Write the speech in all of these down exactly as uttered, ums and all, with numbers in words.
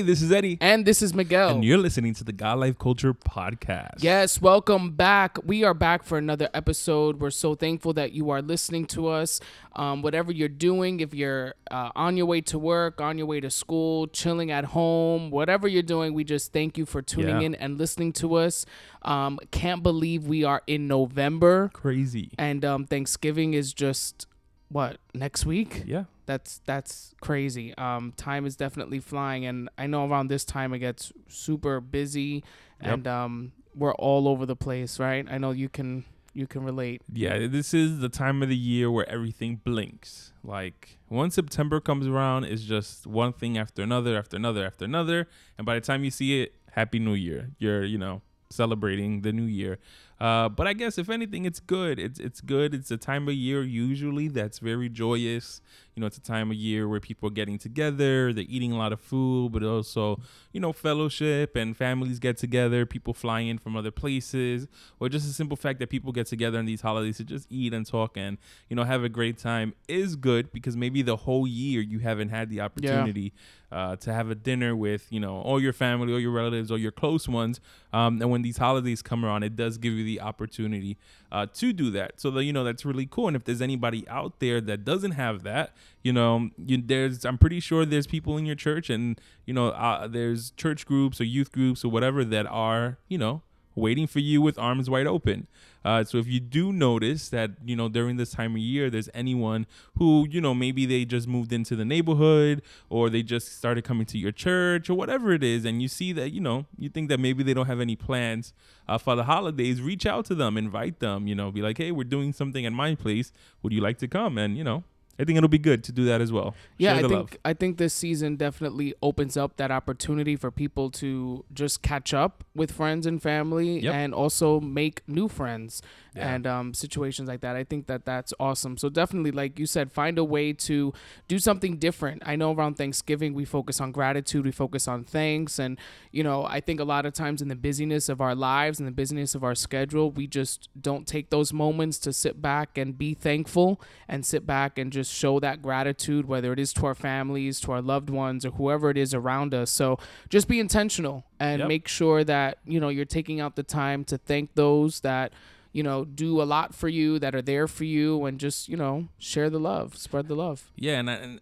Hey, this is Eddie. And this is Miguel. And you're listening to the God Life Culture Podcast. Yes, welcome back. We are back for another episode. We're so thankful that you are listening to us. Um, whatever you're doing, if you're uh, on your way to work, on your way to school, chilling at home, whatever you're doing, we just thank you for tuning yeah. in and listening to us. Um, can't believe we are in November. Crazy. And um, Thanksgiving is just... what, next week? Yeah. That's that's crazy. Um, time is definitely flying, and I know around this time it gets super busy, yep. and um, we're all over the place, right? I know you can you can relate. Yeah, this is the time of the year where everything blinks. Like, once September comes around, it's just one thing after another, after another, after another, and by the time you see it, Happy New Year. You're, you know, celebrating the new year. Uh, but I guess if anything, it's good. It's it's good. It's a time of year usually that's very joyous. You know, it's a time of year where people are getting together. They're eating a lot of food, but also, you know, fellowship and families get together. People fly in from other places, or just the simple fact that people get together on these holidays to just eat and talk and, you know, have a great time is good, because maybe the whole year you haven't had the opportunity yeah. uh, to have a dinner with, you know, all your family, all your relatives, all your close ones. Um, and when these holidays come around, it does give you the The opportunity uh, to do that, so that, you know, that's really cool. And if there's anybody out there that doesn't have that, you know, you, there's I'm pretty sure there's people in your church, and you know, uh, there's church groups or youth groups or whatever that are, you know, waiting for you with arms wide open. Uh, so if you do notice that, you know, during this time of year, there's anyone who, you know, maybe they just moved into the neighborhood, or they just started coming to your church, or whatever it is, and you see that, you know, you think that maybe they don't have any plans uh, for the holidays, reach out to them, invite them, you know, be like, hey, we're doing something at my place. Would you like to come? And, you know, I think it'll be good to do that as well. Yeah, I think love. I think this season definitely opens up that opportunity for people to just catch up with friends and family, yep. and also make new friends yeah. and um, situations like that. I think that that's awesome. So definitely, like you said, find a way to do something different. I know around Thanksgiving, we focus on gratitude, we focus on thanks. And, you know, I think a lot of times in the busyness of our lives and the busyness of our schedule, we just don't take those moments to sit back and be thankful and sit back and just show that gratitude, whether it is to our families, to our loved ones, or whoever it is around us. So just be intentional and yep. make sure that, you know, you're taking out the time to thank those that, you know, do a lot for you, that are there for you, and just, you know, share the love, spread the love. Yeah. And, and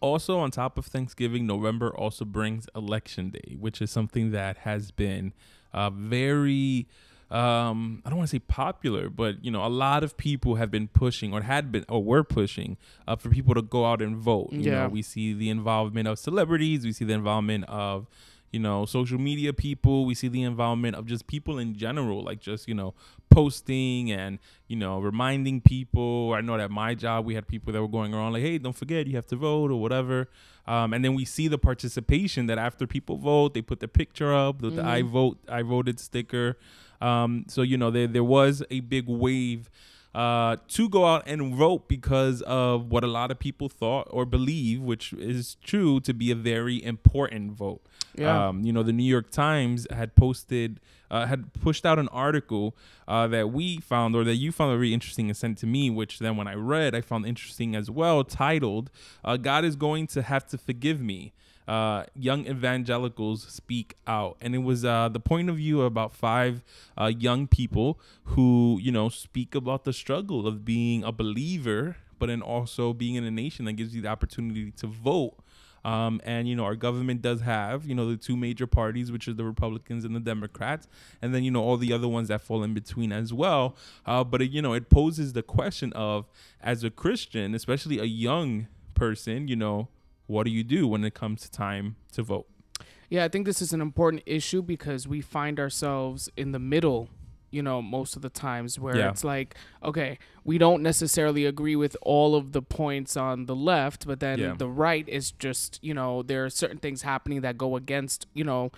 also on top of Thanksgiving, November also brings Election Day, which is something that has been uh, very... Um, I don't want to say popular, but, you know, a lot of people have been pushing or had been or were pushing uh, for people to go out and vote. You yeah. know, we see the involvement of celebrities. We see the involvement of, you know, social media people. We see the involvement of just people in general, like just, you know, posting and, you know, reminding people. I know that my job, we had people that were going around like, hey, don't forget, you have to vote or whatever. Um, and then we see the participation that after people vote, they put the picture up, the, mm-hmm. the I vote, I voted sticker. Um, so, you know, there, there was a big wave uh, to go out and vote because of what a lot of people thought or believe, which is true, to be a very important vote. Yeah. Um, you know, the New York Times had posted, uh, had pushed out an article uh, that we found, or that you found very interesting and sent to me, which then when I read, I found interesting as well, titled, uh, God is Going to Have to Forgive Me. Uh, young evangelicals speak out. And it was uh, the point of view of about five uh, young people who, you know, speak about the struggle of being a believer, but then also being in a nation that gives you the opportunity to vote. Um, and, you know, our government does have, you know, the two major parties, which is the Republicans and the Democrats. And then, you know, all the other ones that fall in between as well. Uh, but, it, you know, it poses the question of, as a Christian, especially a young person, you know, what do you do when it comes to time to vote? Yeah, I think this is an important issue because we find ourselves in the middle, you know, most of the times where yeah. it's like, okay, we don't necessarily agree with all of the points on the left, but then yeah. the right is just, you know, there are certain things happening that go against, you know,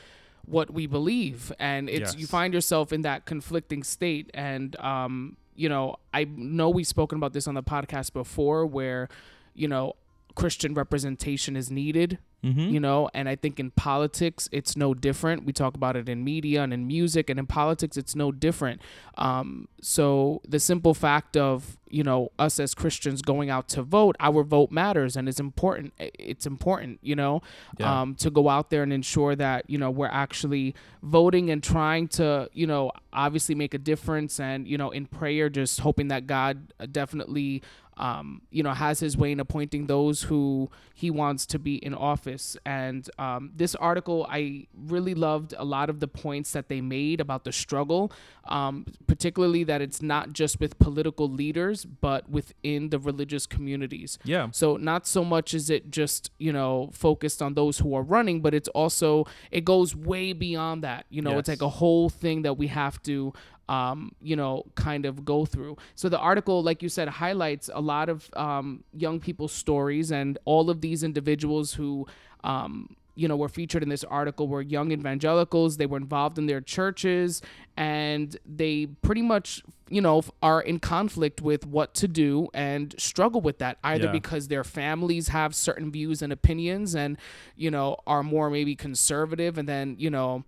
what we believe. And it's yes. you find yourself in that conflicting state. And, um, you know, I know we've spoken about this on the podcast before where, you know, Christian representation is needed mm-hmm. you know, and I think in politics, it's no different. We talk about it in media and in music, and in politics, it's no different. Um, so the simple fact of, you know, us as Christians going out to vote, our vote matters, and it's important. It's important, you know, yeah. um, to go out there and ensure that, you know, we're actually voting and trying to, you know, obviously make a difference, and, you know, in prayer, just hoping that God definitely, um, you know, has his way in appointing those who he wants to be in office. And um, this article, I really loved a lot of the points that they made about the struggle, um, particularly that it's not just with political leaders, but within the religious communities. Yeah. So not so much is it just, you know, focused on those who are running, but it's also, it goes way beyond that. You know, yes. It's like a whole thing that we have to, um, you know, kind of go through. So the article, like you said, highlights a lot of um, young people's stories, and all of these individuals who, um, you know, were featured in this article were young evangelicals. They were involved in their churches, and they pretty much, you know, are in conflict with what to do and struggle with that, either yeah. because their families have certain views and opinions, and, you know, are more maybe conservative, and then, you know,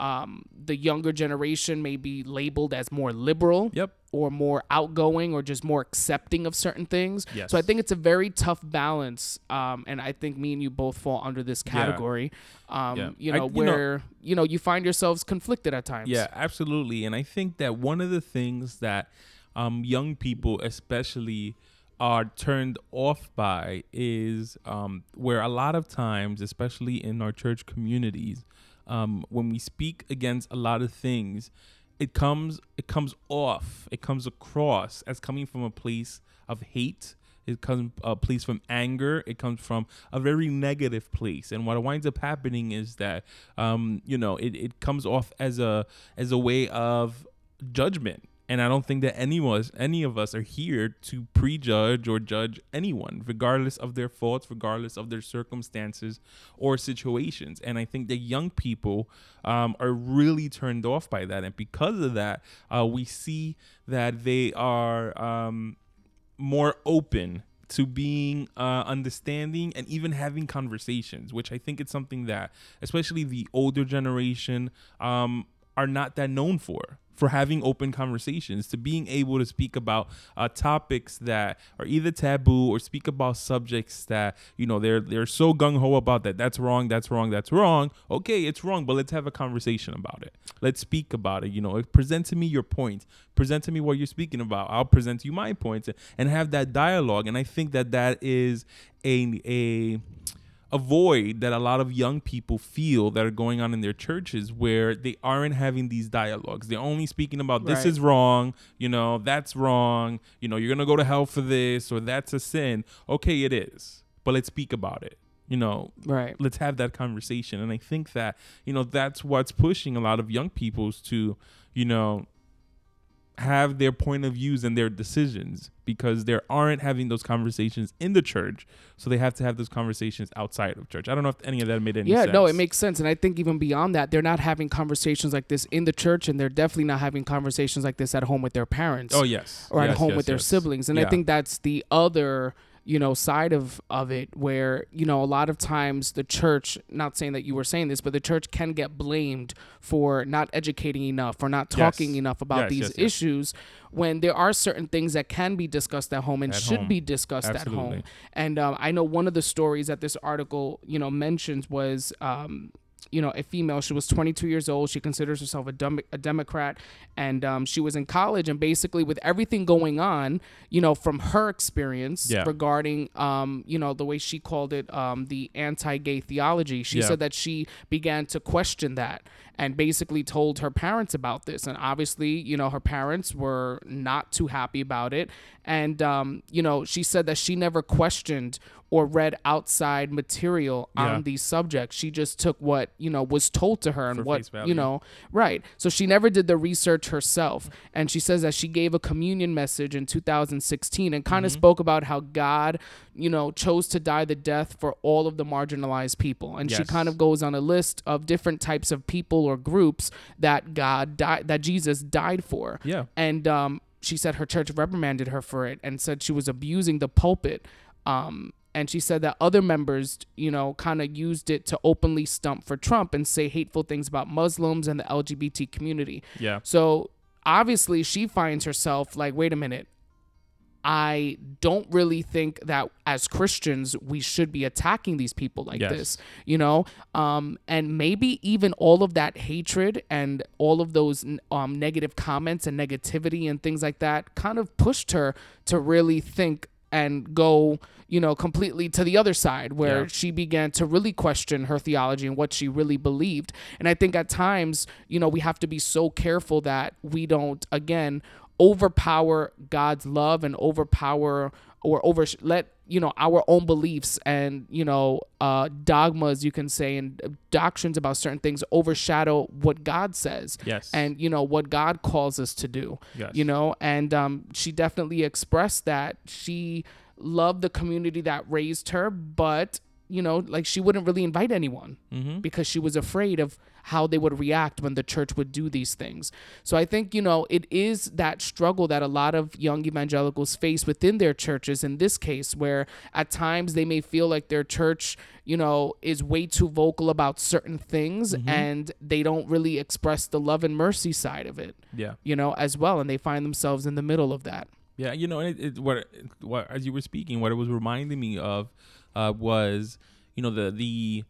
Um, the younger generation may be labeled as more liberal yep. or more outgoing or just more accepting of certain things. Yes. So I think it's a very tough balance. Um, and I think me and you both fall under this category, yeah. Um, yeah. you know, I, you where, know, you know, you find yourselves conflicted at times. Yeah, absolutely. And I think that one of the things that um, young people especially are turned off by is um, where a lot of times, especially in our church communities, Um, when we speak against a lot of things, it comes it comes off. It comes across as coming from a place of hate. It comes a place from anger. It comes from a very negative place. And what winds up happening is that um, you know it, it comes off as a as a way of judgment. And I don't think that any of us, any of us are here to prejudge or judge anyone, regardless of their faults, regardless of their circumstances or situations. And I think that young people um, are really turned off by that. And because of that, uh, we see that they are um, more open to being uh, understanding and even having conversations, which I think it's something that especially the older generation um, are not that known for. for having open conversations, to being able to speak about uh, topics that are either taboo or speak about subjects that, you know, they're they're so gung-ho about that. That's wrong, that's wrong, that's wrong. Okay, it's wrong, but let's have a conversation about it. Let's speak about it. You know, present to me your point. Present to me what you're speaking about. I'll present to you my points and have that dialogue. And I think that that is a... a a void that a lot of young people feel that are going on in their churches, where they aren't having these dialogues. They're only speaking about this right. is wrong, you know, that's wrong, you know, you're going to go to hell for this, or that's a sin. Okay, it is, but let's speak about it. You know, right. Let's have that conversation. And I think that, you know, that's what's pushing a lot of young peoples to, you know, have their point of views and their decisions, because they aren't having those conversations in the church. So they have to have those conversations outside of church. I don't know if any of that made any yeah, sense. Yeah, no, it makes sense. And I think even beyond that, they're not having conversations like this in the church, and they're definitely not having conversations like this at home with their parents. Oh, yes. Or yes, at home yes, with yes. their siblings. And yeah. I think that's the other... you know, side of, of it, where, you know, a lot of times the church, not saying that you were saying this, but the church can get blamed for not educating enough, for not talking yes. enough about yes, these yes, issues yes. when there are certain things that can be discussed at home and at should home. be discussed Absolutely. at home. And um, I know one of the stories that this article, you know, mentions was, um, you know, a female. She was twenty-two years old. She considers herself a, dem- a Democrat, and um, she was in college. And basically, with everything going on, you know, from her experience yeah. regarding, um, you know, the way she called it, um, the anti-gay theology, she yeah. said that she began to question that, and basically told her parents about this. And obviously, you know, her parents were not too happy about it. And, um, you know, she said that she never questioned or read outside material yeah. on these subjects. She just took what, you know, was told to her and for what, you know, right. So she never did the research herself. And she says that she gave a communion message in two thousand sixteen and kind of mm-hmm. spoke about how God, you know, chose to die the death for all of the marginalized people. And yes. she kind of goes on a list of different types of people or groups that God died, that Jesus died for. Yeah. And um, she said her church reprimanded her for it and said she was abusing the pulpit. Um, And she said that other members, you know, kind of used it to openly stump for Trump and say hateful things about Muslims and the L G B T community. Yeah. So obviously she finds herself like, wait a minute. I don't really think that as Christians, we should be attacking these people like yes. this, you know, um, and maybe even all of that hatred and all of those um, negative comments and negativity and things like that kind of pushed her to really think and go, you know, completely to the other side where yeah. she began to really question her theology and what she really believed. And I think at times, you know, we have to be so careful that we don't, again, overpower God's love and overpower or over let, you know, our own beliefs and, you know, uh, dogmas, you can say, and doctrines about certain things overshadow what God says yes. and, you know, what God calls us to do, yes. you know, and um, she definitely expressed that she loved the community that raised her, but, you know, like she wouldn't really invite anyone mm-hmm. because she was afraid of how they would react when the church would do these things. So I think, you know, it is that struggle that a lot of young evangelicals face within their churches in this case, where at times they may feel like their church, you know, is way too vocal about certain things mm-hmm. and they don't really express the love and mercy side of it, yeah, you know, as well. And they find themselves in the middle of that. Yeah. You know, it, it, what, what, as you were speaking, what it was reminding me of Uh, was, you know, the the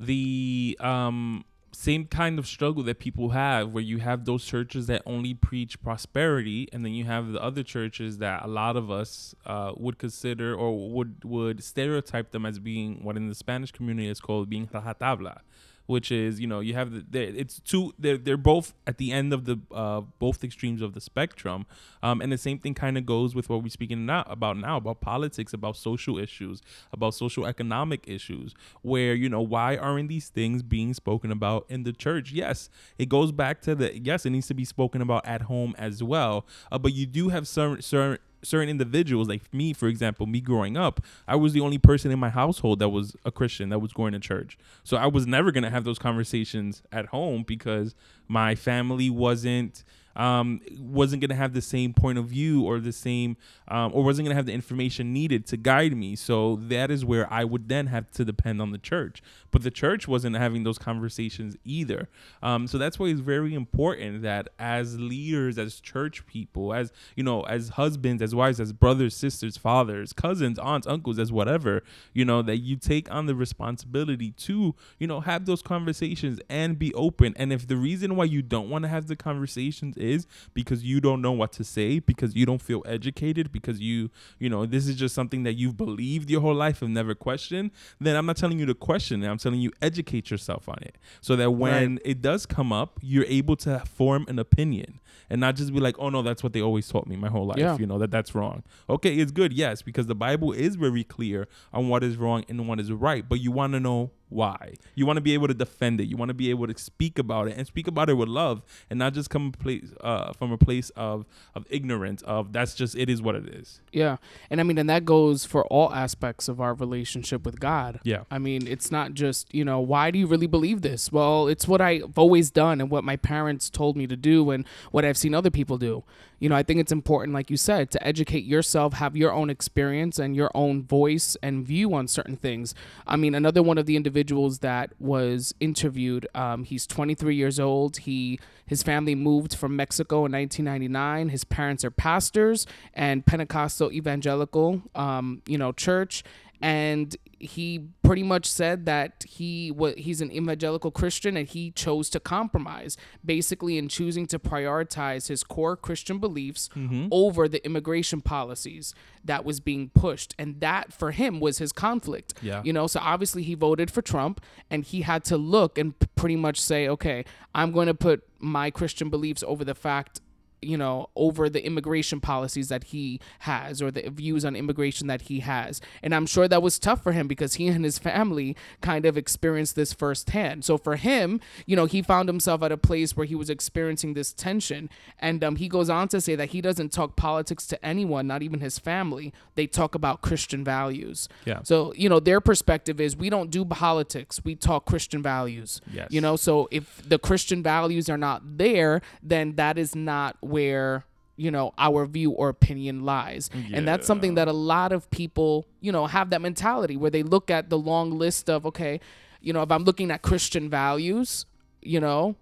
the um, same kind of struggle that people have where you have those churches that only preach prosperity, and then you have the other churches that a lot of us uh, would consider or would would stereotype them as being what in the Spanish community is called being rajatabla, which is, you know, you have the it's two they're, they're both at the end of the uh, both extremes of the spectrum, um, and the same thing kind of goes with what we're speaking now about now about politics, about social issues, about social economic issues, where, you know, why aren't these things being spoken about in the church? Yes, it goes back to the yes, it needs to be spoken about at home as well, uh, but you do have certain certain certain individuals like me, for example, me growing up, I was the only person in my household that was a Christian, that was going to church. So I was never going to have those conversations at home because my family wasn't um, wasn't going to have the same point of view or the same um, or wasn't going to have the information needed to guide me. So that is where I would then have to depend on the church. But the church wasn't having those conversations either. Um, so that's why it's very important that as leaders, as church people, as, you know, as husbands, as wives, as brothers, sisters, fathers, cousins, aunts, uncles, as whatever, you know, that you take on the responsibility to, you know, have those conversations and be open. And if the reason why you don't want to have the conversations is because you don't know what to say, because you don't feel educated, because you you know this is just something that you've believed your whole life and never questioned, then I'm not telling you to question it. I'm telling you educate yourself on it so that when right. it does come up, you're able to form an opinion and not just be like, oh no, that's what they always taught me my whole life, yeah. you know, that that's wrong. Okay, it's good, yes, because the Bible is very clear on what is wrong and what is right, but you want to know why. You want to be able to defend it. You want to be able to speak about it and speak about it with love and not just come place, uh, from a place of, of ignorance of that's just it is what it is. Yeah. And I mean, and that goes for all aspects of our relationship with God. Yeah. I mean, it's not just, you know, why do you really believe this? Well, it's what I've always done and what my parents told me to do and what I've seen other people do. You know, I think it's important, like you said, to educate yourself, have your own experience and your own voice and view on certain things. I mean, another one of the individuals individuals that was interviewed. Um, he's twenty-three years old. He his family moved from Mexico in nineteen ninety-nine. His parents are pastors and Pentecostal evangelical, um, you know, church. And he pretty much said that he was he's an evangelical Christian and he chose to compromise, basically in choosing to prioritize his core Christian beliefs mm-hmm. over the immigration policies that was being pushed. And that for him was his conflict. Yeah. You know, so obviously he voted for Trump and he had to look and p- pretty much say, okay, I'm going to put my Christian beliefs over the fact you know, over the immigration policies that he has or the views on immigration that he has. And I'm sure that was tough for him because he and his family kind of experienced this firsthand. So for him, you know, he found himself at a place where he was experiencing this tension. And um, he goes on to say that he doesn't talk politics to anyone, not even his family. They talk about Christian values. Yeah. So, you know, their perspective is we don't do politics. We talk Christian values, yes. you know, so if the Christian values are not there, then that is not where you know, our view or opinion lies. Yeah. And that's something that a lot of people, you know, have that mentality where they look at the long list of, okay, you know, if I'm looking at Christian values, you know,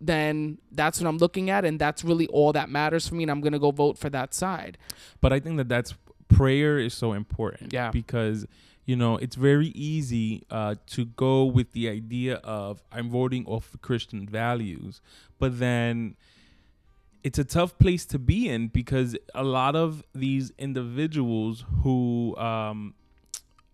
then that's what I'm looking at. And that's really all that matters for me. And I'm going to go vote for that side. But I think that that's prayer is so important. Yeah. Because, you know, it's very easy uh, to go with the idea of I'm voting off Christian values. But then it's a tough place to be in because a lot of these individuals who um,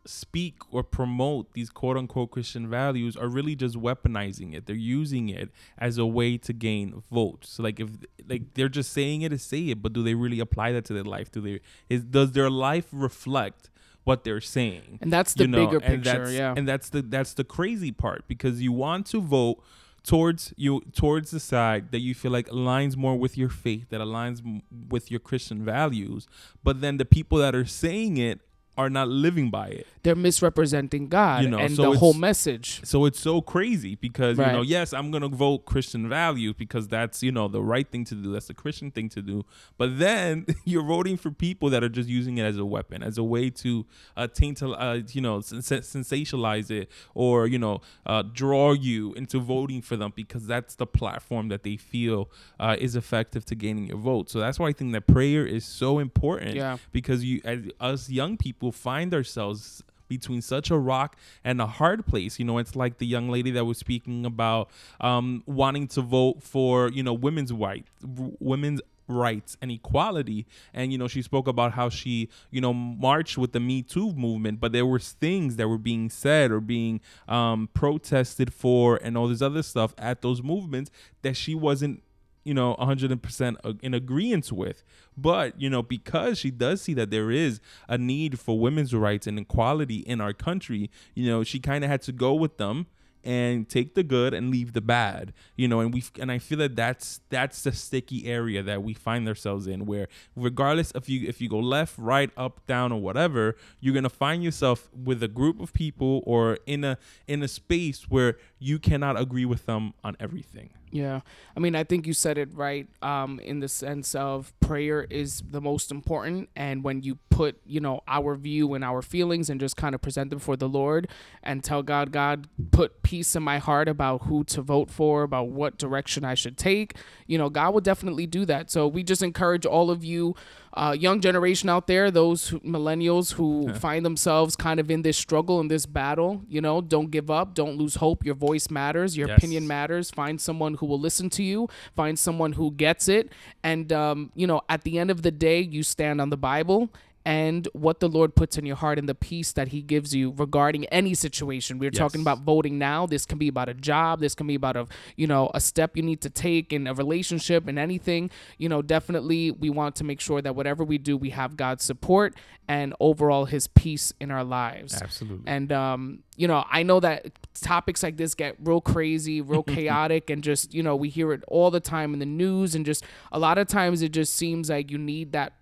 speak or promote these quote unquote Christian values are really just weaponizing it. They're using it as a way to gain votes. So like if like they're just saying it to say it, but do they really apply that to their life? Do they is does their life reflect what they're saying? And that's the you know? bigger and picture, that's, yeah. And that's the that's the crazy part because you want to vote towards you towards the side that you feel like aligns more with your faith, that aligns m- with your Christian values, but then the people that are saying it are not living by it. They're misrepresenting God, you know, and so the whole message. So it's so crazy because, right. you know, yes, I'm going to vote Christian values because that's, you know, the right thing to do. That's the Christian thing to do. But then you're voting for people that are just using it as a weapon, as a way to uh, taint, uh, you know, sens- sensationalize it or, you know, uh, draw you into voting for them because that's the platform that they feel uh, is effective to gaining your vote. So that's why I think that prayer is so important yeah. because you, as us young people find ourselves between such a rock and a hard place. You know, it's like the young lady that was speaking about um, wanting to vote for, you know, women's right, w- women's rights and equality. And, you know, she spoke about how she, you know, marched with the Me Too movement, but there were things that were being said or being um, protested for and all this other stuff at those movements that she wasn't, you know, one hundred percent in agreement with. But, you know, because she does see that there is a need for women's rights and equality in our country, you know, she kind of had to go with them and take the good and leave the bad, you know, and we and I feel that that's that's the sticky area that we find ourselves in, where regardless if you if you go left, right, up, down or whatever, you're going to find yourself with a group of people or in a in a space where you cannot agree with them on everything. Yeah, I mean, I think you said it right um, in the sense of prayer is the most important. And when you put, you know, our view and our feelings and just kind of present them before the Lord and tell God, God, put peace in my heart about who to vote for, about what direction I should take. You know, God will definitely do that. So we just encourage all of you, uh, young generation out there, those who, millennials who yeah. find themselves kind of in this struggle, in this battle, you know, don't give up. Don't lose hope. Your voice matters. Your yes. opinion matters. Find someone who will listen to you, find someone who gets it. And, um, you know, at the end of the day, you stand on the Bible and what the Lord puts in your heart and the peace that he gives you regarding any situation. We're yes. talking about voting now. This can be about a job. This can be about, a you know, a step you need to take in a relationship and anything. You know, definitely we want to make sure that whatever we do, we have God's support and overall his peace in our lives. Absolutely. And, um, you know, I know that topics like this get real crazy, real chaotic, and just, you know, we hear it all the time in the news, and just a lot of times it just seems like you need that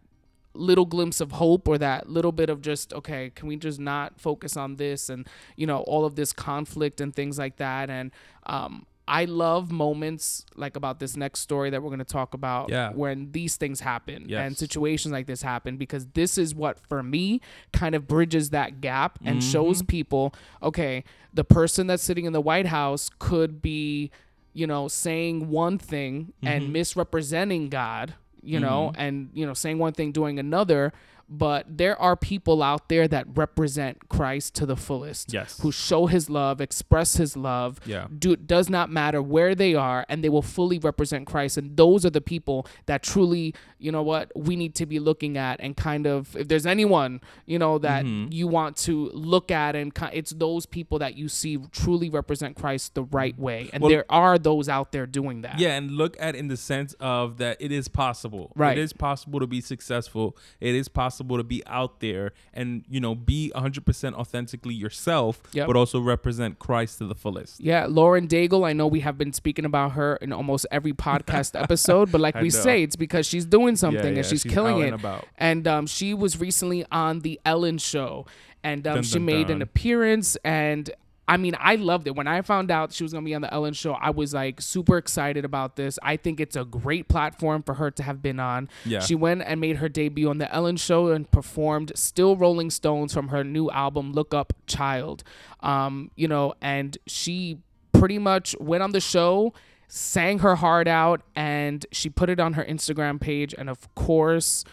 little glimpse of hope or that little bit of just, okay, can we just not focus on this and, you know, all of this conflict and things like that. And um, I love moments like about this next story that we're going to talk about yeah. when these things happen yes. and situations like this happen, because this is what for me kind of bridges that gap and mm-hmm. shows people, okay, the person that's sitting in the White House could be, you know, saying one thing mm-hmm. and misrepresenting God, you know, mm-hmm. and, you know, saying one thing, doing another. But there are people out there that represent Christ to the fullest, yes. who show his love, express his love, yeah. do, does not matter where they are, and they will fully represent Christ. And those are the people that truly, you know what, we need to be looking at and kind of, if there's anyone, you know, that mm-hmm. you want to look at, and it's those people that you see truly represent Christ the right way. And well, there are those out there doing that. Yeah, and look at in the sense of that it is possible. Right. It is possible to be successful. It is possible to be out there and, you know, be one hundred percent authentically yourself, yep. but also represent Christ to the fullest. Yeah, Lauren Daigle, I know we have been speaking about her in almost every podcast episode, but like we know. say, it's because she's doing something yeah, yeah, and she's, she's killing it. And, and um, she was recently on The Ellen Show, and um, dun, dun, she made dun. an appearance, and I mean, I loved it. When I found out she was going to be on The Ellen Show, I was like super excited about this. I think it's a great platform for her to have been on. Yeah. She went and made her debut on The Ellen Show and performed Still Rolling Stones from her new album, Look Up Child. Um, you know, and she pretty much went on the show, sang her heart out, and she put it on her Instagram page. And of course,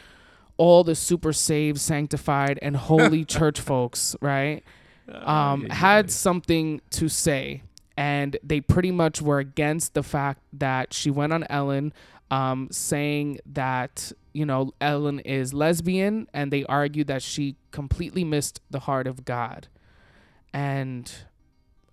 all the super saved, sanctified, and holy church folks, right? Um, had something to say, and they pretty much were against the fact that she went on Ellen, um, saying that, you know, Ellen is lesbian, and they argued that she completely missed the heart of God. And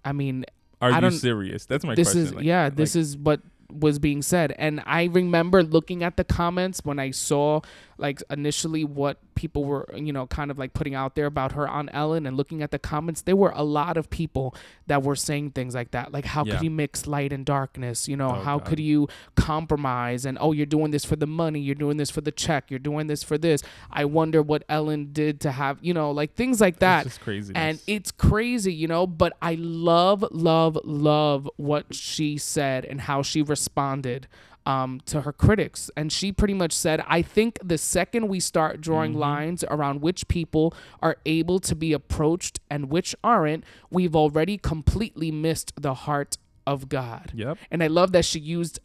I mean, are I you serious? That's my this question. Is, like, yeah, like, this is what was being said. And I remember looking at the comments when I saw like initially what people were, you know, kind of like putting out there about her on Ellen, and looking at the comments, there were a lot of people that were saying things like that, like how yeah. could you mix light and darkness, you know, oh, how God. could you compromise, and oh, you're doing this for the money, you're doing this for the check, you're doing this for this, I wonder what Ellen did to have, you know, like things like that. It's just crazy. And it's crazy, you know, but I love love love what she said and how she responded Um, to her critics. And she pretty much said, I think the second we start drawing mm-hmm. lines around which people are able to be approached and which aren't, we've already completely missed the heart of God. Yep. And I love that she used,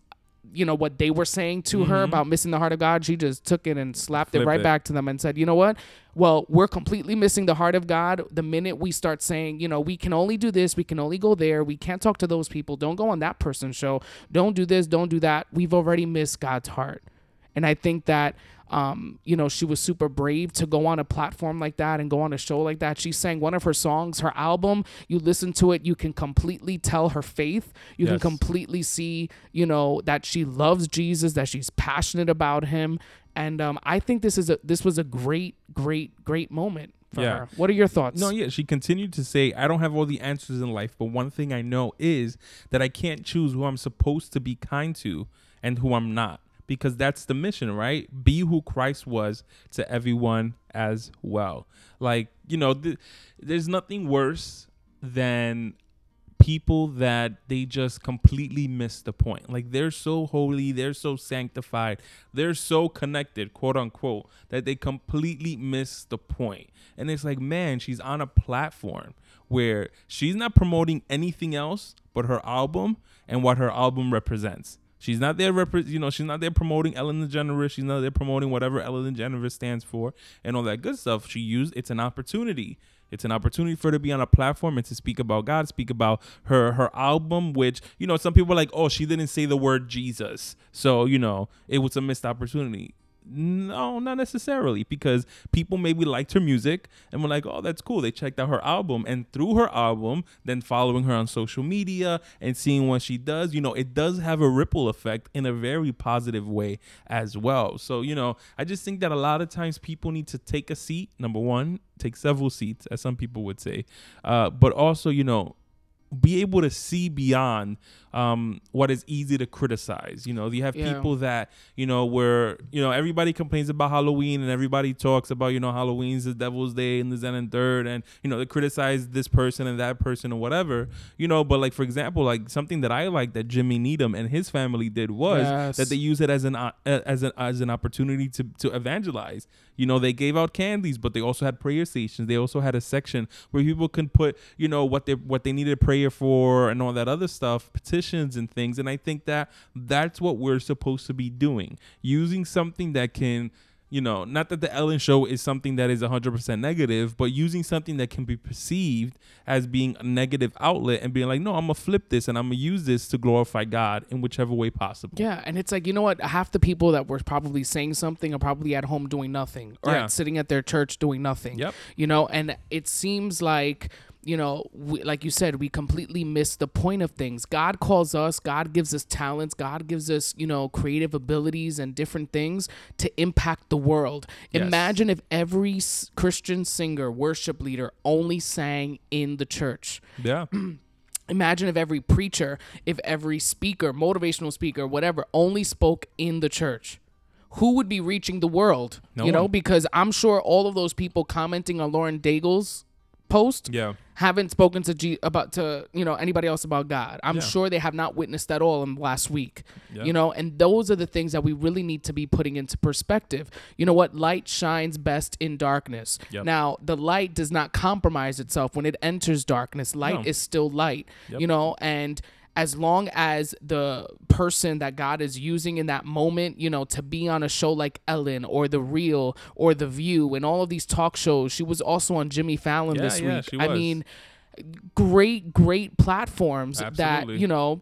you know, what they were saying to mm-hmm. her about missing the heart of God. She just took it and slapped Flip it right it. back to them and said, you know what? Well, we're completely missing the heart of God the minute we start saying, you know, we can only do this, we can only go there, we can't talk to those people, don't go on that person's show, don't do this, don't do that. We've already missed God's heart. And I think that, um, you know, she was super brave to go on a platform like that and go on a show like that. She sang one of her songs, her album. You listen to it, you can completely tell her faith. You yes. can completely see, you know, that she loves Jesus, that she's passionate about him. And um, I think this is a this was a great, great, great moment for yeah. her. What are your thoughts? No, yeah. She continued to say, I don't have all the answers in life, but one thing I know is that I can't choose who I'm supposed to be kind to and who I'm not. Because that's the mission, right? Be who Christ was to everyone as well. Like, you know, th- there's nothing worse than people that they just completely miss the point. Like, they're so holy, they're so sanctified, they're so connected, quote unquote, that they completely miss the point. And it's like, man, she's on a platform where she's not promoting anything else but her album and what her album represents. She's not there, repre- you know, she's not there promoting Ellen DeGeneres. She's not there promoting whatever Ellen DeGeneres stands for and all that good stuff. She used, it's an opportunity. It's an opportunity for her to be on a platform and to speak about God, speak about her her album, which, you know, some people are like, oh, she didn't say the word Jesus. So, you know, it was a missed opportunity. No, not necessarily, because people maybe liked her music and were like, oh, that's cool. They checked out her album, and through her album, then following her on social media and seeing what she does, you know, it does have a ripple effect in a very positive way as well. So, you know, I just think that a lot of times people need to take a seat. Number one, take several seats, as some people would say, uh, but also, you know, be able to see beyond um, what is easy to criticize. You know, you have yeah. people that, you know, where, you know, everybody complains about Halloween and everybody talks about, you know, Halloween's the devil's day and the Zen and third. And, you know, they criticize this person and that person or whatever, you know. But like, for example, like something that I like that Jimmy Needham and his family did was yes. that they use it as an uh, as an as an opportunity to, to evangelize. You know, they gave out candies, but they also had prayer stations. They also had a section where people can put, you know, what they what they needed prayer for and all that other stuff, petitions and things. And I think that that's what we're supposed to be doing, using something that can, you know, not that the Ellen Show is something that is one hundred percent negative, but using something that can be perceived as being a negative outlet and being like, no, I'm going to flip this and I'm going to use this to glorify God in whichever way possible. Yeah. And it's like, you know what? Half the people that were probably saying something are probably at home doing nothing or yeah. sitting at their church doing nothing, yep. you know, and it seems like, you know, we, like you said, we completely miss the point of things. God calls us. God gives us talents. God gives us, you know, creative abilities and different things to impact the world. Yes. Imagine if every Christian singer, worship leader only sang in the church. Yeah. Imagine if every preacher, if every speaker, motivational speaker, whatever, only spoke in the church. Who would be reaching the world? No you one. know, because I'm sure all of those people commenting on Lauren Daigle's post yeah. haven't spoken to G about to you know anybody else about God. I'm yeah. sure they have not witnessed at all in the last week. Yeah. You know, and those are the things that we really need to be putting into perspective. You know what? Light shines best in darkness. Yep. Now, the light does not compromise itself when it enters darkness. Light no. is still light. Yep. You know, and as long as the person that God is using in that moment, you know, to be on a show like Ellen or The Real or The View and all of these talk shows. She was also on Jimmy Fallon yeah, this yeah, week. She was. I mean, great, great platforms Absolutely. that, you know,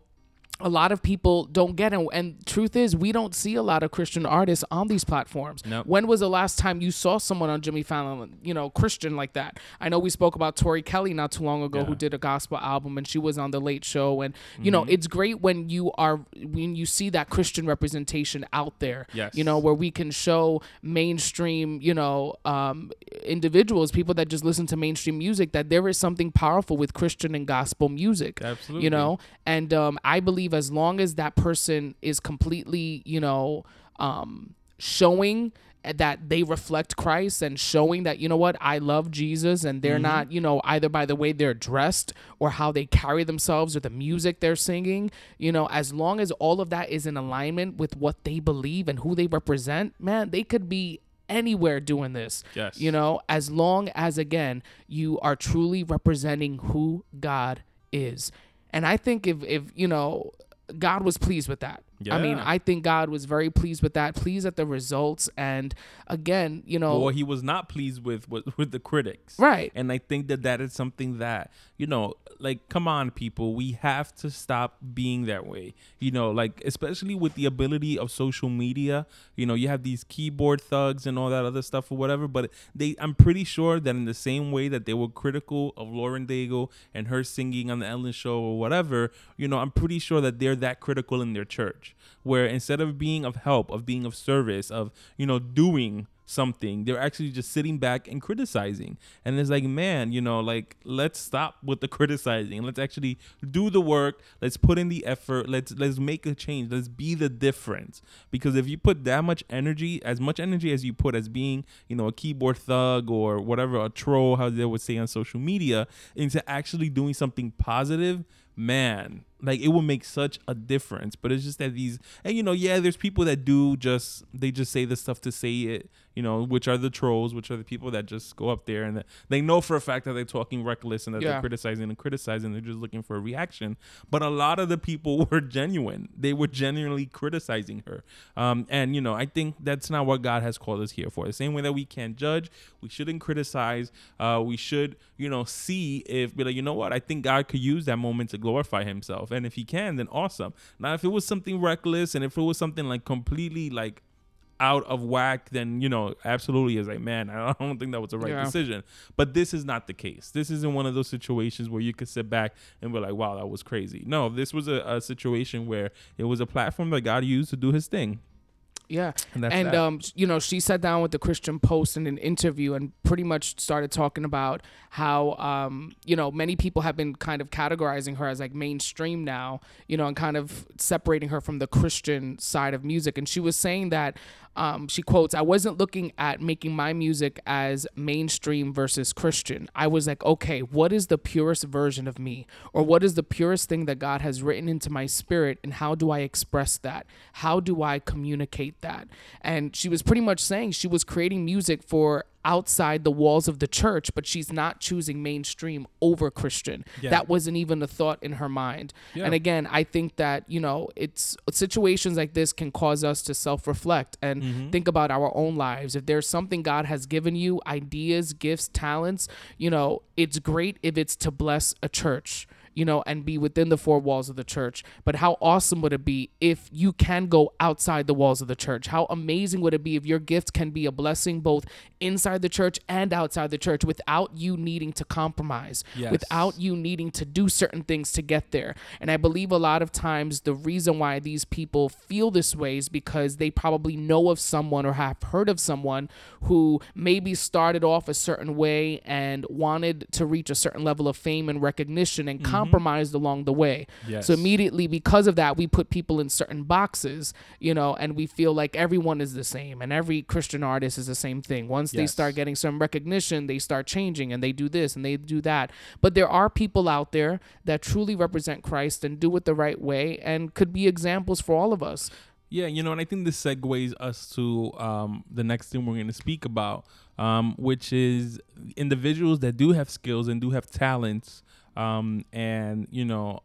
a lot of people don't get it. And truth is, we don't see a lot of Christian artists on these platforms. Nope. When was the last time you saw someone on Jimmy Fallon, you know, Christian like that? I know we spoke about Tori Kelly not too long ago, yeah. who did a gospel album, and she was on The Late Show. And, you mm-hmm. know, it's great when you are, when you see that Christian representation out there, yes. you know, where we can show mainstream, you know, um, individuals, people that just listen to mainstream music, that there is something powerful with Christian and gospel music, Absolutely. you know? And um, I believe as long as that person is completely, you know, um, showing that they reflect Christ and showing that, you know what, I love Jesus, and they're mm-hmm. not, you know, either by the way they're dressed or how they carry themselves or the music they're singing, you know, as long as all of that is in alignment with what they believe and who they represent, man, they could be anywhere doing this, yes. you know, as long as, again, you are truly representing who God is. And I think if, if you know, God was pleased with that. Yeah. I mean, I think God was very pleased with that, pleased at the results. And again, you know. Well, he was not pleased with, with, with the critics. Right. And I think that that is something that, you know, like, come on, people, we have to stop being that way. You know, like, especially with the ability of social media, you know, you have these keyboard thugs and all that other stuff or whatever. But they, I'm pretty sure that in the same way that they were critical of Lauren Daigle and her singing on The Ellen Show or whatever, you know, I'm pretty sure that they're that critical in their church. Where instead of being of help, of being of service, of, you know, doing something, they're actually just sitting back and criticizing. And it's like, man, you know, like, let's stop with the criticizing. Let's actually do the work. Let's put in the effort. Let's let's make a change. Let's be the difference. Because if you put that much energy, as much energy as you put as being, you know, a keyboard thug or whatever, a troll, how they would say on social media, into actually doing something positive, man, like, it will make such a difference. But it's just that these, and, you know, yeah, there's people that do just, they just say the stuff to say it, you know, which are the trolls, which are the people that just go up there and that they know for a fact that they're talking reckless and that yeah. they're criticizing and criticizing. They're just looking for a reaction. But a lot of the people were genuine. They were genuinely criticizing her. Um, and, you know, I think that's not what God has called us here for. The same way that we can't judge, we shouldn't criticize. Uh, we should, you know, see if, be like, you know what, I think God could use that moment to glorify himself. And if he can, then awesome. Now, if it was something reckless and if it was something like completely like out of whack, then, you know, absolutely is like, man, I don't think that was the right yeah. decision. But this is not the case. This isn't one of those situations where you could sit back and be like, wow, that was crazy. No, this was a, a situation where it was a platform that God used to do his thing. Yeah. And, that's and um, you know, she sat down with the Christian Post in an interview and pretty much started talking about how, um, you know, many people have been kind of categorizing her as like mainstream now, you know, and kind of separating her from the Christian side of music. And she was saying that um, she quotes, "I wasn't looking at making my music as mainstream versus Christian. I was like, okay, what is the purest version of me, or what is the purest thing that God has written into my spirit? And how do I express that? How do I communicate that?" And she was pretty much saying she was creating music for outside the walls of the church, but she's not choosing mainstream over Christian. Yeah. That wasn't even a thought in her mind. Yeah. And again, I think that, you know, it's situations like this can cause us to self-reflect and mm-hmm. think about our own lives. If there's something God has given you, ideas, gifts, talents, you know, it's great if it's to bless a church, you know, and be within the four walls of the church. But how awesome would it be if you can go outside the walls of the church? How amazing would it be if your gift can be a blessing both inside the church and outside the church without you needing to compromise, yes. without you needing to do certain things to get there? And I believe a lot of times the reason why these people feel this way is because they probably know of someone or have heard of someone who maybe started off a certain way and wanted to reach a certain level of fame and recognition and mm-hmm. compromised along the way. Yes. So immediately because of that, we put people in certain boxes, you know, and we feel like everyone is the same and every Christian artist is the same thing. Once yes. they start getting some recognition, they start changing and they do this and they do that. But there are people out there that truly represent Christ and do it the right way and could be examples for all of us. Yeah, you know, and I think this segues us to um, the next thing we're going to speak about, um, which is individuals that do have skills and do have talents um, and, you know,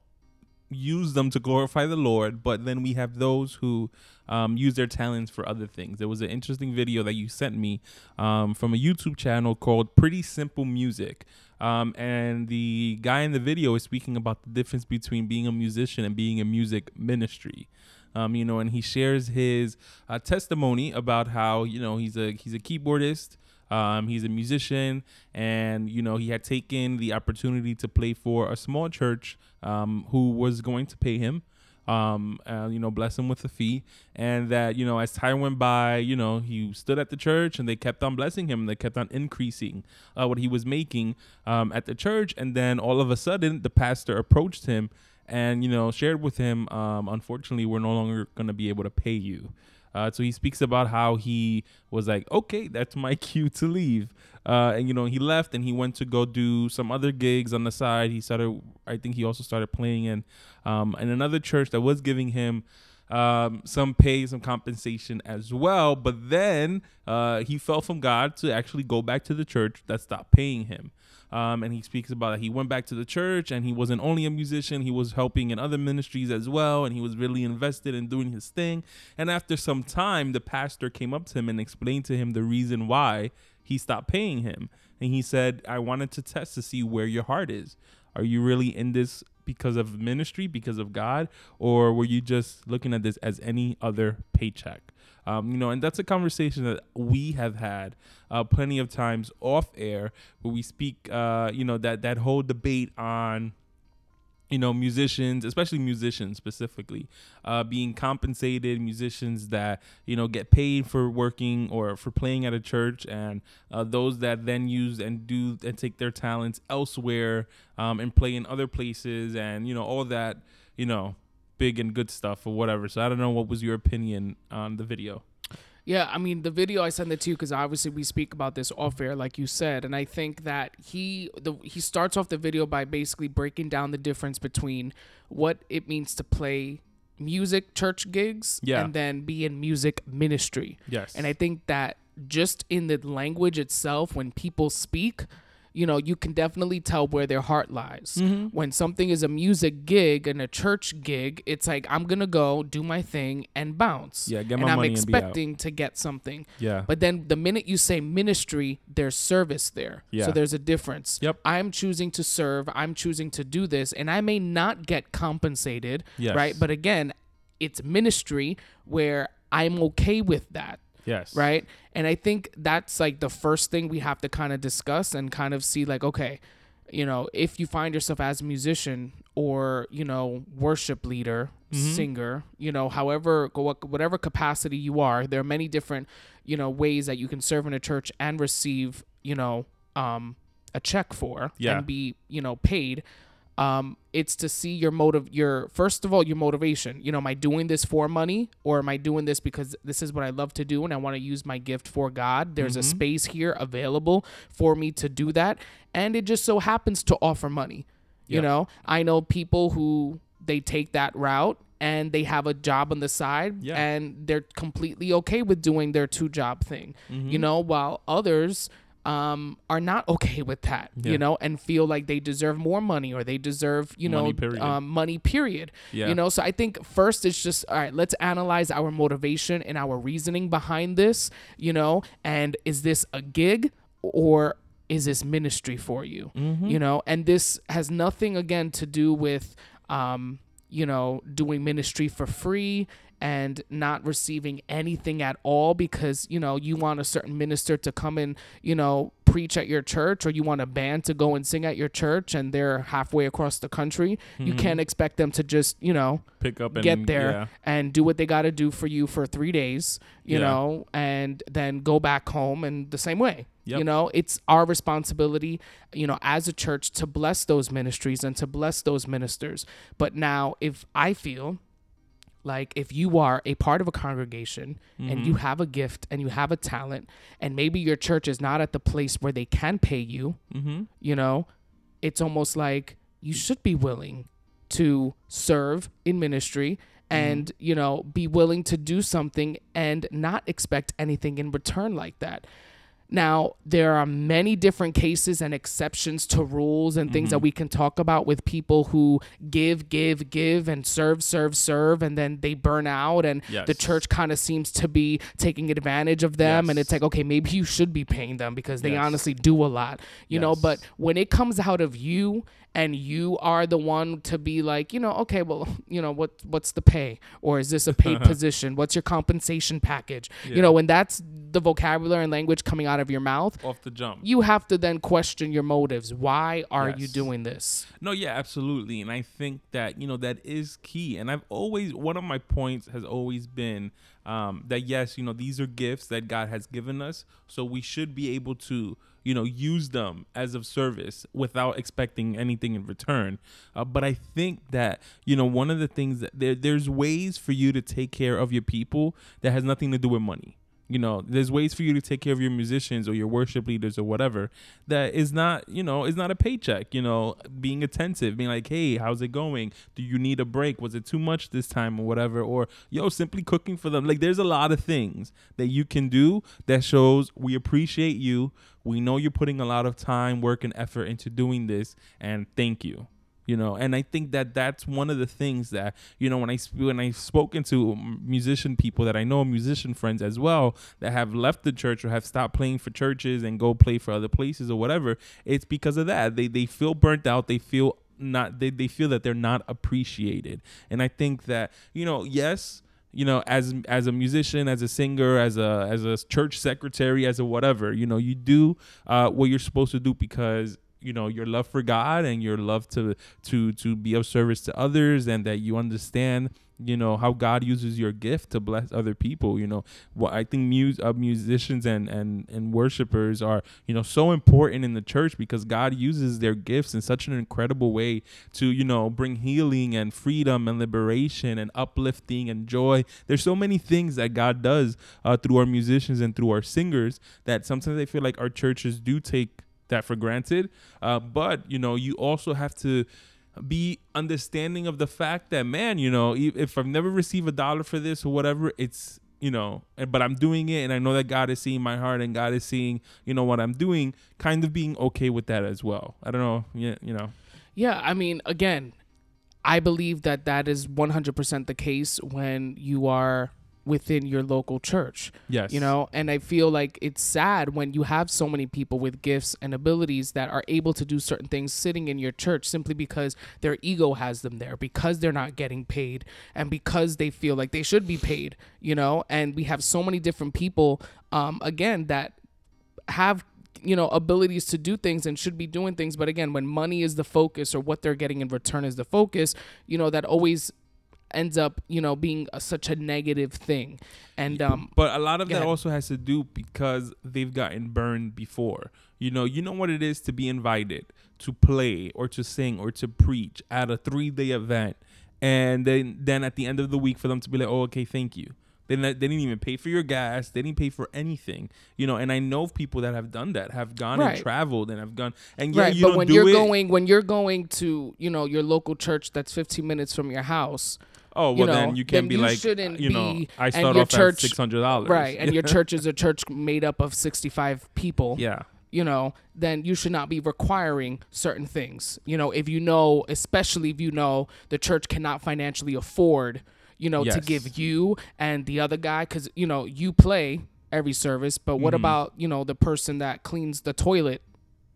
use them to glorify the Lord. But then we have those who um, use their talents for other things. There was an interesting video that you sent me um, from a YouTube channel called Pretty Simple Music. Um, and the guy in the video is speaking about the difference between being a musician and being a music ministry. Um, you know, and he shares his uh, testimony about how, you know, he's a he's a keyboardist. Um, he's a musician. And, you know, he had taken the opportunity to play for a small church um, who was going to pay him, um, uh, you know, bless him with a fee. And that, you know, as time went by, you know, he stood at the church and they kept on blessing him. They kept on increasing uh, what he was making um, at the church. And then all of a sudden, the pastor approached him and, you know, shared with him, um, unfortunately, we're no longer going to be able to pay you. Uh, so he speaks about how he was like, okay, that's my cue to leave. Uh, and, you know, he left and he went to go do some other gigs on the side. He started, I think he also started playing in, um, in another church that was giving him um, some pay, some compensation as well. But then uh, he fell from God to actually go back to the church that stopped paying him. Um, and he speaks about it. He went back to the church and he wasn't only a musician, he was helping in other ministries as well. And he was really invested in doing his thing. And after some time, the pastor came up to him and explained to him the reason why he stopped paying him. And he said, I wanted to test to see where your heart is. Are you really in this because of ministry, because of God? Or were you just looking at this as any other paycheck? Um, you know, and that's a conversation that we have had uh, plenty of times off air where we speak, uh, you know, that that whole debate on, you know, musicians, especially musicians specifically, uh, being compensated, musicians that, you know, get paid for working or for playing at a church, and uh, those that then use and do and take their talents elsewhere um, and play in other places and, you know, all that, you know, big and good stuff or whatever. So I don't know, what was your opinion on the video? Yeah, I mean, the video, I sent it to you because obviously we speak about this off air, like you said. And I think that he the, he starts off the video by basically breaking down the difference between what it means to play music church gigs yeah. and then be in music ministry. Yes. And I think that just in the language itself, when people speak, you know, you can definitely tell where their heart lies. Mm-hmm. When something is a music gig and a church gig, it's like, I'm going to go do my thing and bounce. Yeah, get my and money I'm expecting and be out. To get something. Yeah. But then the minute you say ministry, there's service there. Yeah. So there's a difference. Yep. I'm choosing to serve. I'm choosing to do this. And I may not get compensated. Yes. Right. But again, it's ministry where I'm okay with that. Yes. Right. And I think that's like the first thing we have to kind of discuss and kind of see, like, okay, you know, if you find yourself as a musician or, you know, worship leader, mm-hmm. singer, you know, however, whatever capacity you are, there are many different, you know, ways that you can serve in a church and receive, you know, um, a check for yeah. and be, you know, paid. Um, it's to see your motive, your, first of all, your motivation. You know, am I doing this for money, or am I doing this because this is what I love to do and I want to use my gift for God? There's mm-hmm. a space here available for me to do that. And it just so happens to offer money. You yeah. know, I know people who they take that route and they have a job on the side yeah. and they're completely okay with doing their two job thing, mm-hmm. you know, while others Um, are not okay with that, yeah. you know, and feel like they deserve more money or they deserve, you know, money period. Um, money period. Yeah. You know, so I think first it's just, all right, let's analyze our motivation and our reasoning behind this, you know, and is this a gig or is this ministry for you, mm-hmm. you know, and this has nothing, again, to do with, um, you know, doing ministry for free and not receiving anything at all because, you know, you want a certain minister to come and, you know, preach at your church, or you want a band to go and sing at your church and they're halfway across the country. Mm-hmm. You can't expect them to just, you know, pick up and get there yeah. and do what they got to do for you for three days, you yeah. know, and then go back home and the same way. Yep. You know, it's our responsibility, you know, as a church to bless those ministries and to bless those ministers. But now if I feel like if you are a part of a congregation mm-hmm. and you have a gift and you have a talent and maybe your church is not at the place where they can pay you, mm-hmm. you know, it's almost like you should be willing to serve in ministry and, mm-hmm. you know, be willing to do something and not expect anything in return like that. Now, there are many different cases and exceptions to rules and things mm-hmm. that we can talk about with people who give, give, give and serve, serve, serve, and then they burn out and yes. the church kind of seems to be taking advantage of them. Yes. And it's like, okay, maybe you should be paying them because they yes. honestly do a lot, you yes. know, but when it comes out of you and you are the one to be like, you know, okay, well, you know, what what's the pay? Or is this a paid position? What's your compensation package? Yeah. You know, when that's the vocabulary and language coming out of your mouth off the jump, you have to then question your motives. Why are yes. you doing this? No, yeah, absolutely. And I think that, you know, that is key. And I've always, one of my points has always been um, that, yes, you know, these are gifts that God has given us. So we should be able to, you know, use them as of service without expecting anything in return. Uh, but I think that, you know, one of the things that there, there's ways for you to take care of your people that has nothing to do with money. You know, there's ways for you to take care of your musicians or your worship leaders or whatever that is not, you know, is not a paycheck, you know, being attentive, being like, hey, how's it going? Do you need a break? Was it too much this time or whatever? Or, yo, simply cooking for them. Like, there's a lot of things that you can do that shows we appreciate you. We know you're putting a lot of time, work, and effort into doing this, and thank you. You know, and I think that that's one of the things that, you know, when I when I've spoken to musician people that I know, musician friends as well, that have left the church or have stopped playing for churches and go play for other places or whatever, it's because of that. They they feel burnt out. They feel not they, they feel that they're not appreciated. And I think that, you know, yes. You know, as as a musician, as a singer, as a as a church secretary, as a whatever, you know, you do uh, what you're supposed to do because, you know, your love for God and your love to to to be of service to others, and that you understand, you know, how God uses your gift to bless other people. You know, well, I think mus- uh, musicians and, and and worshipers are, you know, so important in the church because God uses their gifts in such an incredible way to, you know, bring healing and freedom and liberation and uplifting and joy. There's so many things that God does uh, through our musicians and through our singers that sometimes I feel like our churches do take that for granted. Uh, but, you know, you also have to be understanding of the fact that, man, you know, if I've never received a dollar for this or whatever, it's, you know, but I'm doing it. And I know that God is seeing my heart and God is seeing, you know, what I'm doing, kind of being okay with that as well. I don't know. Yeah. You know? Yeah. I mean, again, I believe that that is one hundred percent the case when you are within your local church. Yes. You know, and I feel like it's sad when you have so many people with gifts and abilities that are able to do certain things sitting in your church simply because their ego has them there, because they're not getting paid and because they feel like they should be paid, you know, and we have so many different people, um, again, that have, you know, abilities to do things and should be doing things. But again, when money is the focus or what they're getting in return is the focus, you know, that always ends up, you know, being a, such a negative thing. And um but a lot of that ahead. Also has to do because they've gotten burned before. You know, you know what it is to be invited to play or to sing or to preach at a three-day event, and then then at the end of the week for them to be like, oh, okay, thank you. They didn't, they didn't even pay for your gas. They didn't pay for anything, you know. And I know of people that have done that, have gone right. and traveled, and have gone. And yeah, right. you but don't when do you're it. going, when you're going to, you know, your local church that's fifteen minutes from your house. Oh, well, you know, then you can't be you like, you know, be, I start off church, at six hundred dollars. Right. And your church is a church made up of sixty-five people. Yeah. You know, then you should not be requiring certain things. You know, if you know, especially if you know the church cannot financially afford, you know, yes. to give you and the other guy, because, you know, you play every service. But what mm-hmm. about, you know, the person that cleans the toilet,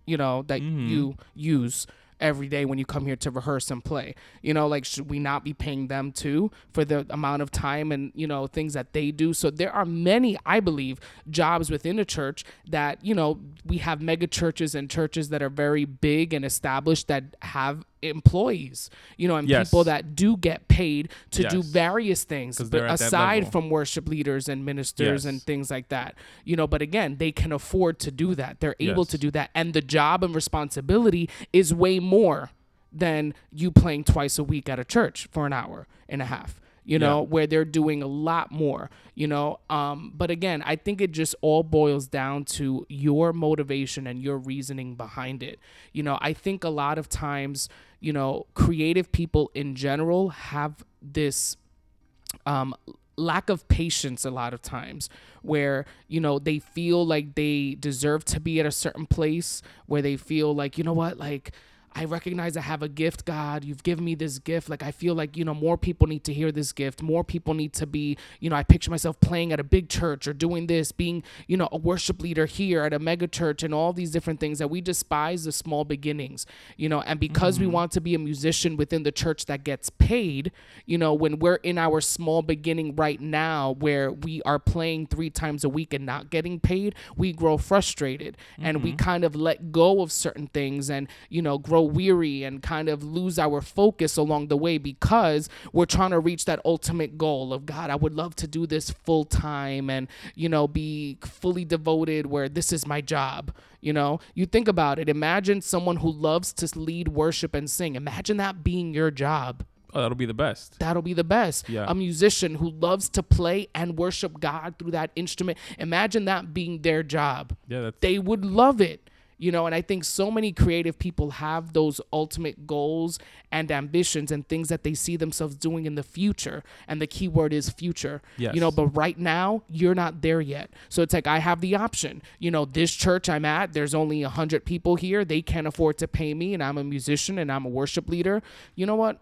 you know, that mm-hmm. you use every day when you come here to rehearse and play? You know, like, should we not be paying them too for the amount of time and, you know, things that they do? So there are many, I believe, jobs within a church that, you know, we have mega churches and churches that are very big and established that have employees, you know, and yes. people that do get paid to yes. do various things but aside from worship leaders and ministers yes. and things like that, you know, but again, they can afford to do that. They're able yes. to do that. And the job and responsibility is way more than you playing twice a week at a church for an hour and a half, you know, yeah. where they're doing a lot more, you know. Um, but again, I think it just all boils down to your motivation and your reasoning behind it. You know, I think a lot of times, you know, creative people in general have this um, lack of patience a lot of times where, you know, they feel like they deserve to be at a certain place, where they feel like, you know what, like, I recognize I have a gift, God, you've given me this gift. Like, I feel like, you know, more people need to hear this gift. More people need to be, you know, I picture myself playing at a big church or doing this, being, you know, a worship leader here at a mega church and all these different things that we despise the small beginnings, you know, and because mm-hmm. we want to be a musician within the church that gets paid, you know, when we're in our small beginning right now, where we are playing three times a week and not getting paid, we grow frustrated mm-hmm. and we kind of let go of certain things and, you know, grow weary and kind of lose our focus along the way because we're trying to reach that ultimate goal of God, I would love to do this full time and, you know, be fully devoted where this is my job. You know, you think about it. Imagine someone who loves to lead worship and sing. Imagine that being your job. Oh, that'll be the best. That'll be the best. Yeah. A musician who loves to play and worship God through that instrument. Imagine that being their job. Yeah, that's- they would love it. You know, and I think so many creative people have those ultimate goals and ambitions and things that they see themselves doing in the future. And the key word is future, yes. you know, but right now you're not there yet. So it's like, I have the option, you know, this church I'm at, there's only a hundred people here. They can't afford to pay me. And I'm a musician and I'm a worship leader. You know what?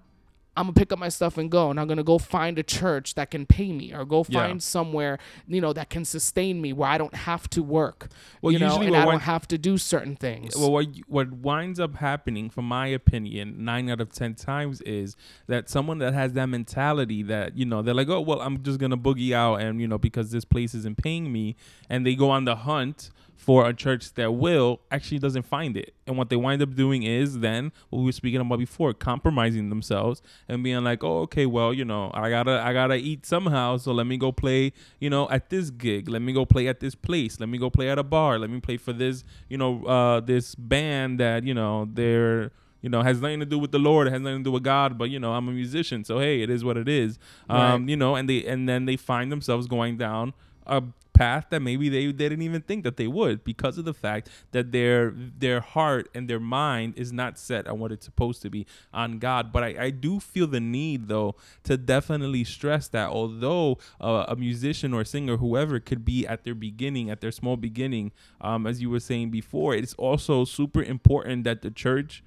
I'm going to pick up my stuff and go, and I'm going to go find a church that can pay me or go find yeah. somewhere, you know, that can sustain me where I don't have to work, well, you know, and I don't have to do certain things. Well, what, what winds up happening, from my opinion, nine out of ten times is that someone that has that mentality that, you know, they're like, oh, well, I'm just going to boogie out and, you know, because this place isn't paying me, and they go on the hunt for a church that will actually doesn't find it. And what they wind up doing is then what we were speaking about before, compromising themselves and being like, oh, okay, well, you know, I gotta, I gotta eat somehow. So let me go play, you know, at this gig. Let me go play at this place. Let me go play at a bar. Let me play for this, you know, uh, this band that, you know, they're, you know, has nothing to do with the Lord. It has nothing to do with God. But, you know, I'm a musician. So, hey, it is what it is. Right. Um, you know, and they, and then they find themselves going down a path that maybe they, they didn't even think that they would, because of the fact that their their heart and their mind is not set on what it's supposed to be, on God. But I, I do feel the need, though, to definitely stress that although uh, a musician or singer, whoever, could be at their beginning, at their small beginning, um, as you were saying before, it's also super important that the church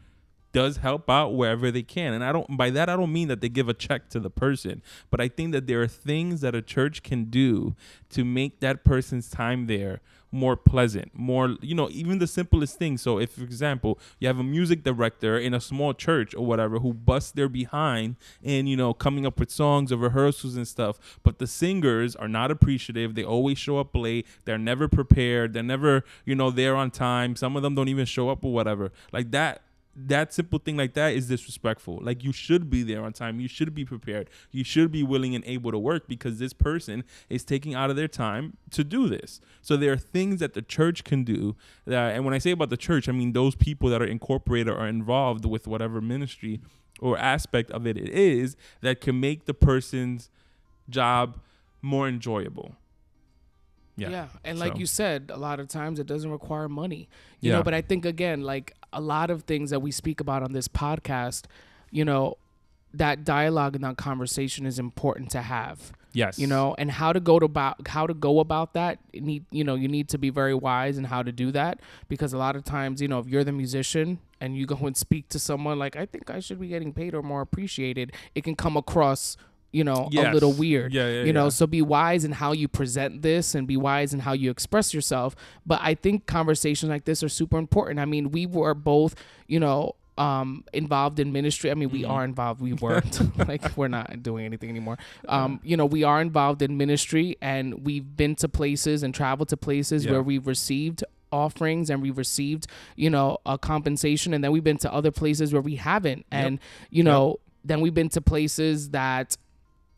does help out wherever they can. And I don't, by that, I don't mean that they give a check to the person, but I think that there are things that a church can do to make that person's time there more pleasant, more, you know, even the simplest thing. So if, for example, you have a music director in a small church or whatever who busts their behind and, you know, coming up with songs or rehearsals and stuff, but the singers are not appreciative. They always show up late. They're never prepared. They're never, you know, there on time. Some of them don't even show up or whatever. Like that, that simple thing like that is disrespectful. Like, you should be there on time. You should be prepared. You should be willing and able to work, because this person is taking out of their time to do this. So there are things that the church can do. That, and when I say about the church, I mean those people that are incorporated or involved with whatever ministry or aspect of it it is, that can make the person's job more enjoyable. Yeah. yeah. And like so. you said, a lot of times it doesn't require money, you yeah. know, but I think, again, like a lot of things that we speak about on this podcast, you know, that dialogue and that conversation is important to have. Yes. You know, and how to go to about how to go about that. It need, you know, you need to be very wise in how to do that, because a lot of times, you know, if you're the musician and you go and speak to someone like, I think I should be getting paid or more appreciated, it can come across, you know, yes. a little weird, yeah, yeah, you know, yeah. so be wise in how you present this and be wise in how you express yourself. But I think conversations like this are super important. I mean, we were both, you know, um, involved in ministry. I mean, we mm. are involved. We worked like we're not doing anything anymore. Um, you know, we are involved in ministry, and we've been to places and traveled to places yeah. where we've received offerings and we received, you know, a compensation. And then we've been to other places where we haven't. And, yep. you know, yep. then we've been to places that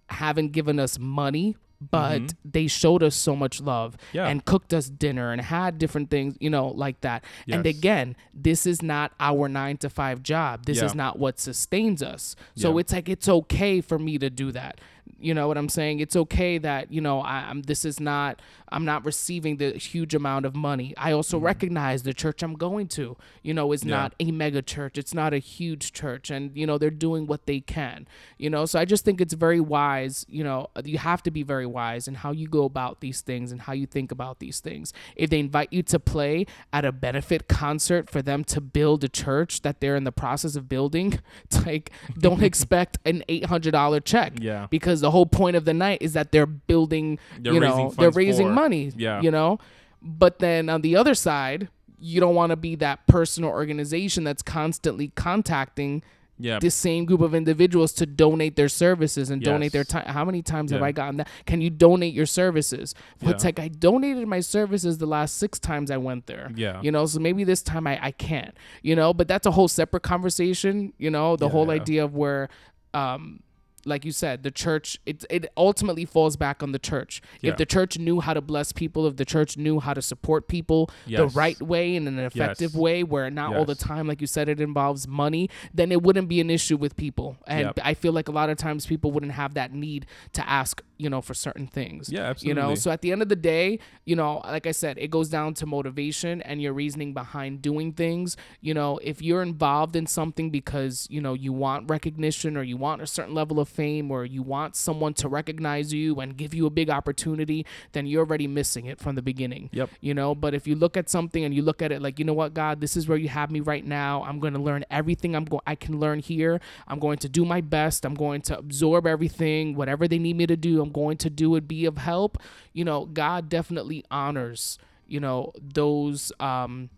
haven't given us money, but mm-hmm. they showed us so much love yeah. and cooked us dinner and had different things, you know, like that. Yes. And again, this is not our nine to five job. This yeah. is not what sustains us. So yeah. it's like, it's okay for me to do that. You know what I'm saying? It's okay that, you know, I, I'm, this is not, I'm not receiving the huge amount of money. I also mm-hmm. recognize the church I'm going to, you know, is yeah. not a mega church. It's not a huge church. And, you know, they're doing what they can, you know? So I just think it's very wise, you know, you have to be very wise in how you go about these things and how you think about these things. If they invite you to play at a benefit concert for them to build a church that they're in the process of building, like, don't expect an eight hundred dollars check. Yeah. Because the whole point of the night is that they're building, they're you know, they're raising for. money, yeah. you know, but then on the other side, you don't want to be that person or organization that's constantly contacting yeah. the same group of individuals to donate their services and yes. donate their time. How many times yeah. have I gotten that? Can you donate your services? Well, yeah. it's like I donated my services the last six times I went there. Yeah. You know, so maybe this time I, I can't, you know, but that's a whole separate conversation, you know, the yeah. whole idea of where, um, like you said, the church, it it ultimately falls back on the church. Yeah. If the church knew how to bless people, if the church knew how to support people yes. the right way in an effective yes. way where not yes. all the time, like you said, it involves money, then it wouldn't be an issue with people. And yep. I feel like a lot of times people wouldn't have that need to ask, you know, for certain things. Yeah, absolutely. You know, so at the end of the day, you know, like I said, it goes down to motivation and your reasoning behind doing things. You know, if you're involved in something because, you know, you want recognition or you want a certain level of fame or you want someone to recognize you and give you a big opportunity, then you're already missing it from the beginning. Yep. You know, but if you look at something and you look at it like, you know what, God, this is where you have me right now. I'm going to learn everything I'm go- I can learn here. I'm going to do my best. I'm going to absorb everything, whatever they need me to do. I'm going to do it, be of help. You know, God definitely honors, you know, those, um,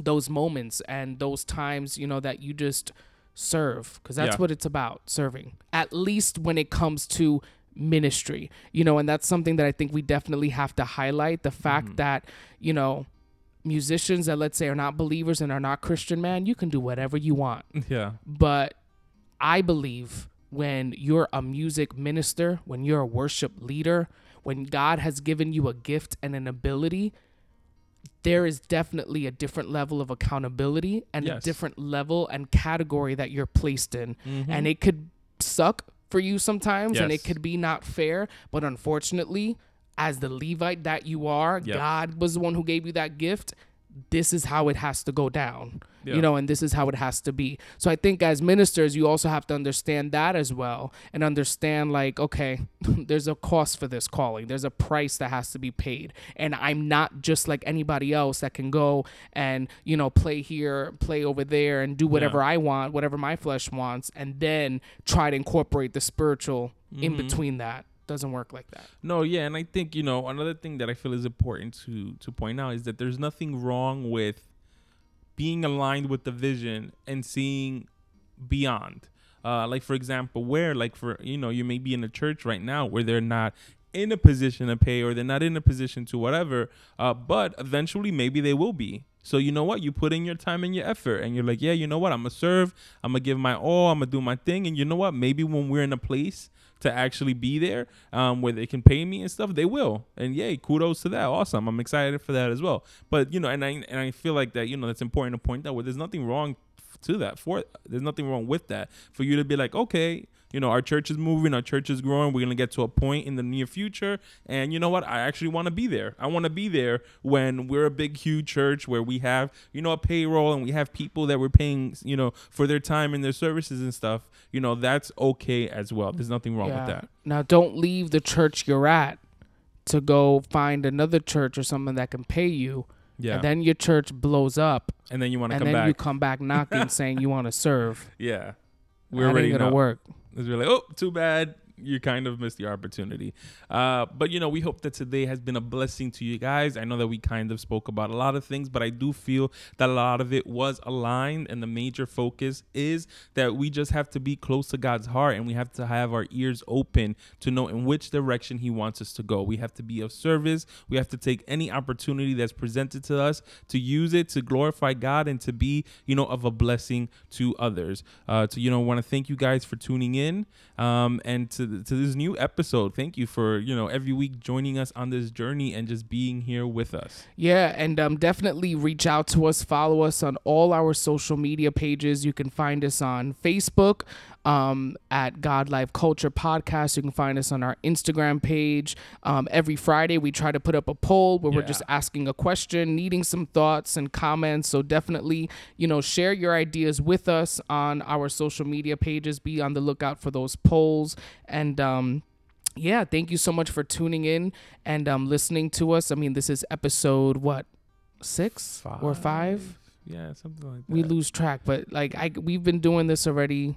those moments and those times, you know, that you just serve, because that's yeah. what it's about, serving, at least when it comes to ministry, you know, and that's something that I think we definitely have to highlight, the fact mm-hmm. that, you know, musicians that, let's say, are not believers and are not Christian, man, you can do whatever you want. Yeah. But I believe when you're a music minister, when you're a worship leader, when God has given you a gift and an ability, there is definitely a different level of accountability and yes. a different level and category that you're placed in. Mm-hmm. And it could suck for you sometimes yes. and it could be not fair. But unfortunately, as the Levite that you are, yep. God was the one who gave you that gift. This is how it has to go down, yeah. you know, and this is how it has to be. So I think as ministers, you also have to understand that as well and understand, like, okay, there's a cost for this calling. There's a price that has to be paid. And I'm not just like anybody else that can go and, you know, play here, play over there and do whatever yeah. I want, whatever my flesh wants, and then try to incorporate the spiritual mm-hmm. in between that. Doesn't work like that. No, yeah, and I think, you know, another thing that I feel is important to to point out is that there's nothing wrong with being aligned with the vision and seeing beyond. Uh, like, for example, where, like, for, you know, you may be in a church right now where they're not in a position to pay or they're not in a position to whatever, uh, but eventually maybe they will be. So you know what? You put in your time and your effort and you're like, yeah, you know what? I'm going to serve. I'm going to give my all. I'm going to do my thing. And you know what? Maybe when we're in a place to actually be there um, where they can pay me and stuff, they will. And yay, kudos to that. Awesome. I'm excited for that as well. But, you know, and I and I feel like that, you know, that's important to point out where there's nothing wrong to that for. There's nothing wrong with that for you to be like, okay, you know, our church is moving, our church is growing. We're going to get to a point in the near future. And you know what? I actually want to be there. I want to be there when we're a big, huge church where we have, you know, a payroll and we have people that we're paying, you know, for their time and their services and stuff. You know, that's okay as well. There's nothing wrong yeah. with that. Now, don't leave the church you're at to go find another church or someone that can pay you. Yeah. And then your church blows up. And then you want to come back. And then you come back knocking saying you want to serve. Yeah. We're that already ain't going to work. It's really, oh, too bad. you kind of missed the opportunity. Uh, but, you know, we hope that today has been a blessing to you guys. I know that we kind of spoke about a lot of things, but I do feel that a lot of it was aligned. And the major focus is that we just have to be close to God's heart, and we have to have our ears open to know in which direction he wants us to go. We have to be of service. We have to take any opportunity that's presented to us to use it to glorify God and to be, you know, of a blessing to others. Uh, so, you know, I want to thank you guys for tuning in um, and to the, to this new episode. Thank you for, you know, every week joining us on this journey and just being here with us. Yeah, and um, definitely reach out to us. Follow us on all our social media pages. You can find us on Facebook um, at God Life Culture Podcast. You can find us on our Instagram page. Um, every Friday, we try to put up a poll where yeah. we're just asking a question, needing some thoughts and comments. So definitely, you know, share your ideas with us on our social media pages. Be on the lookout for those polls. And um, yeah, thank you so much for tuning in and um, listening to us. I mean, this is episode, what, six five. or five? Yeah, something like that. We lose track, but like I, we've been doing this already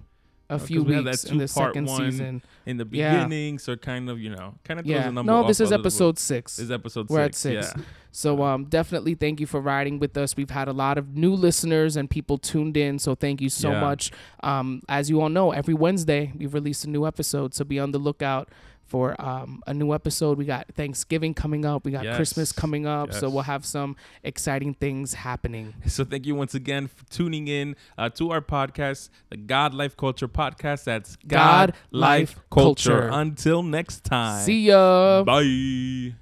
a few weeks in the second season. In the beginning, yeah. so kind of, you know, kind of throws yeah. a number off. No, this is episode six. This is episode six. We're at six. Yeah. So um, definitely thank you for riding with us. We've had a lot of new listeners and people tuned in, so thank you so yeah. much. Um, as you all know, every Wednesday we release a new episode, so be on the lookout for um, a new episode. We got Thanksgiving coming up. We got yes. Christmas coming up. Yes. So we'll have some exciting things happening. So thank you once again for tuning in uh, to our podcast, the God Life Culture Podcast. That's God, God Life Culture. Culture. Until next time. See ya. Bye.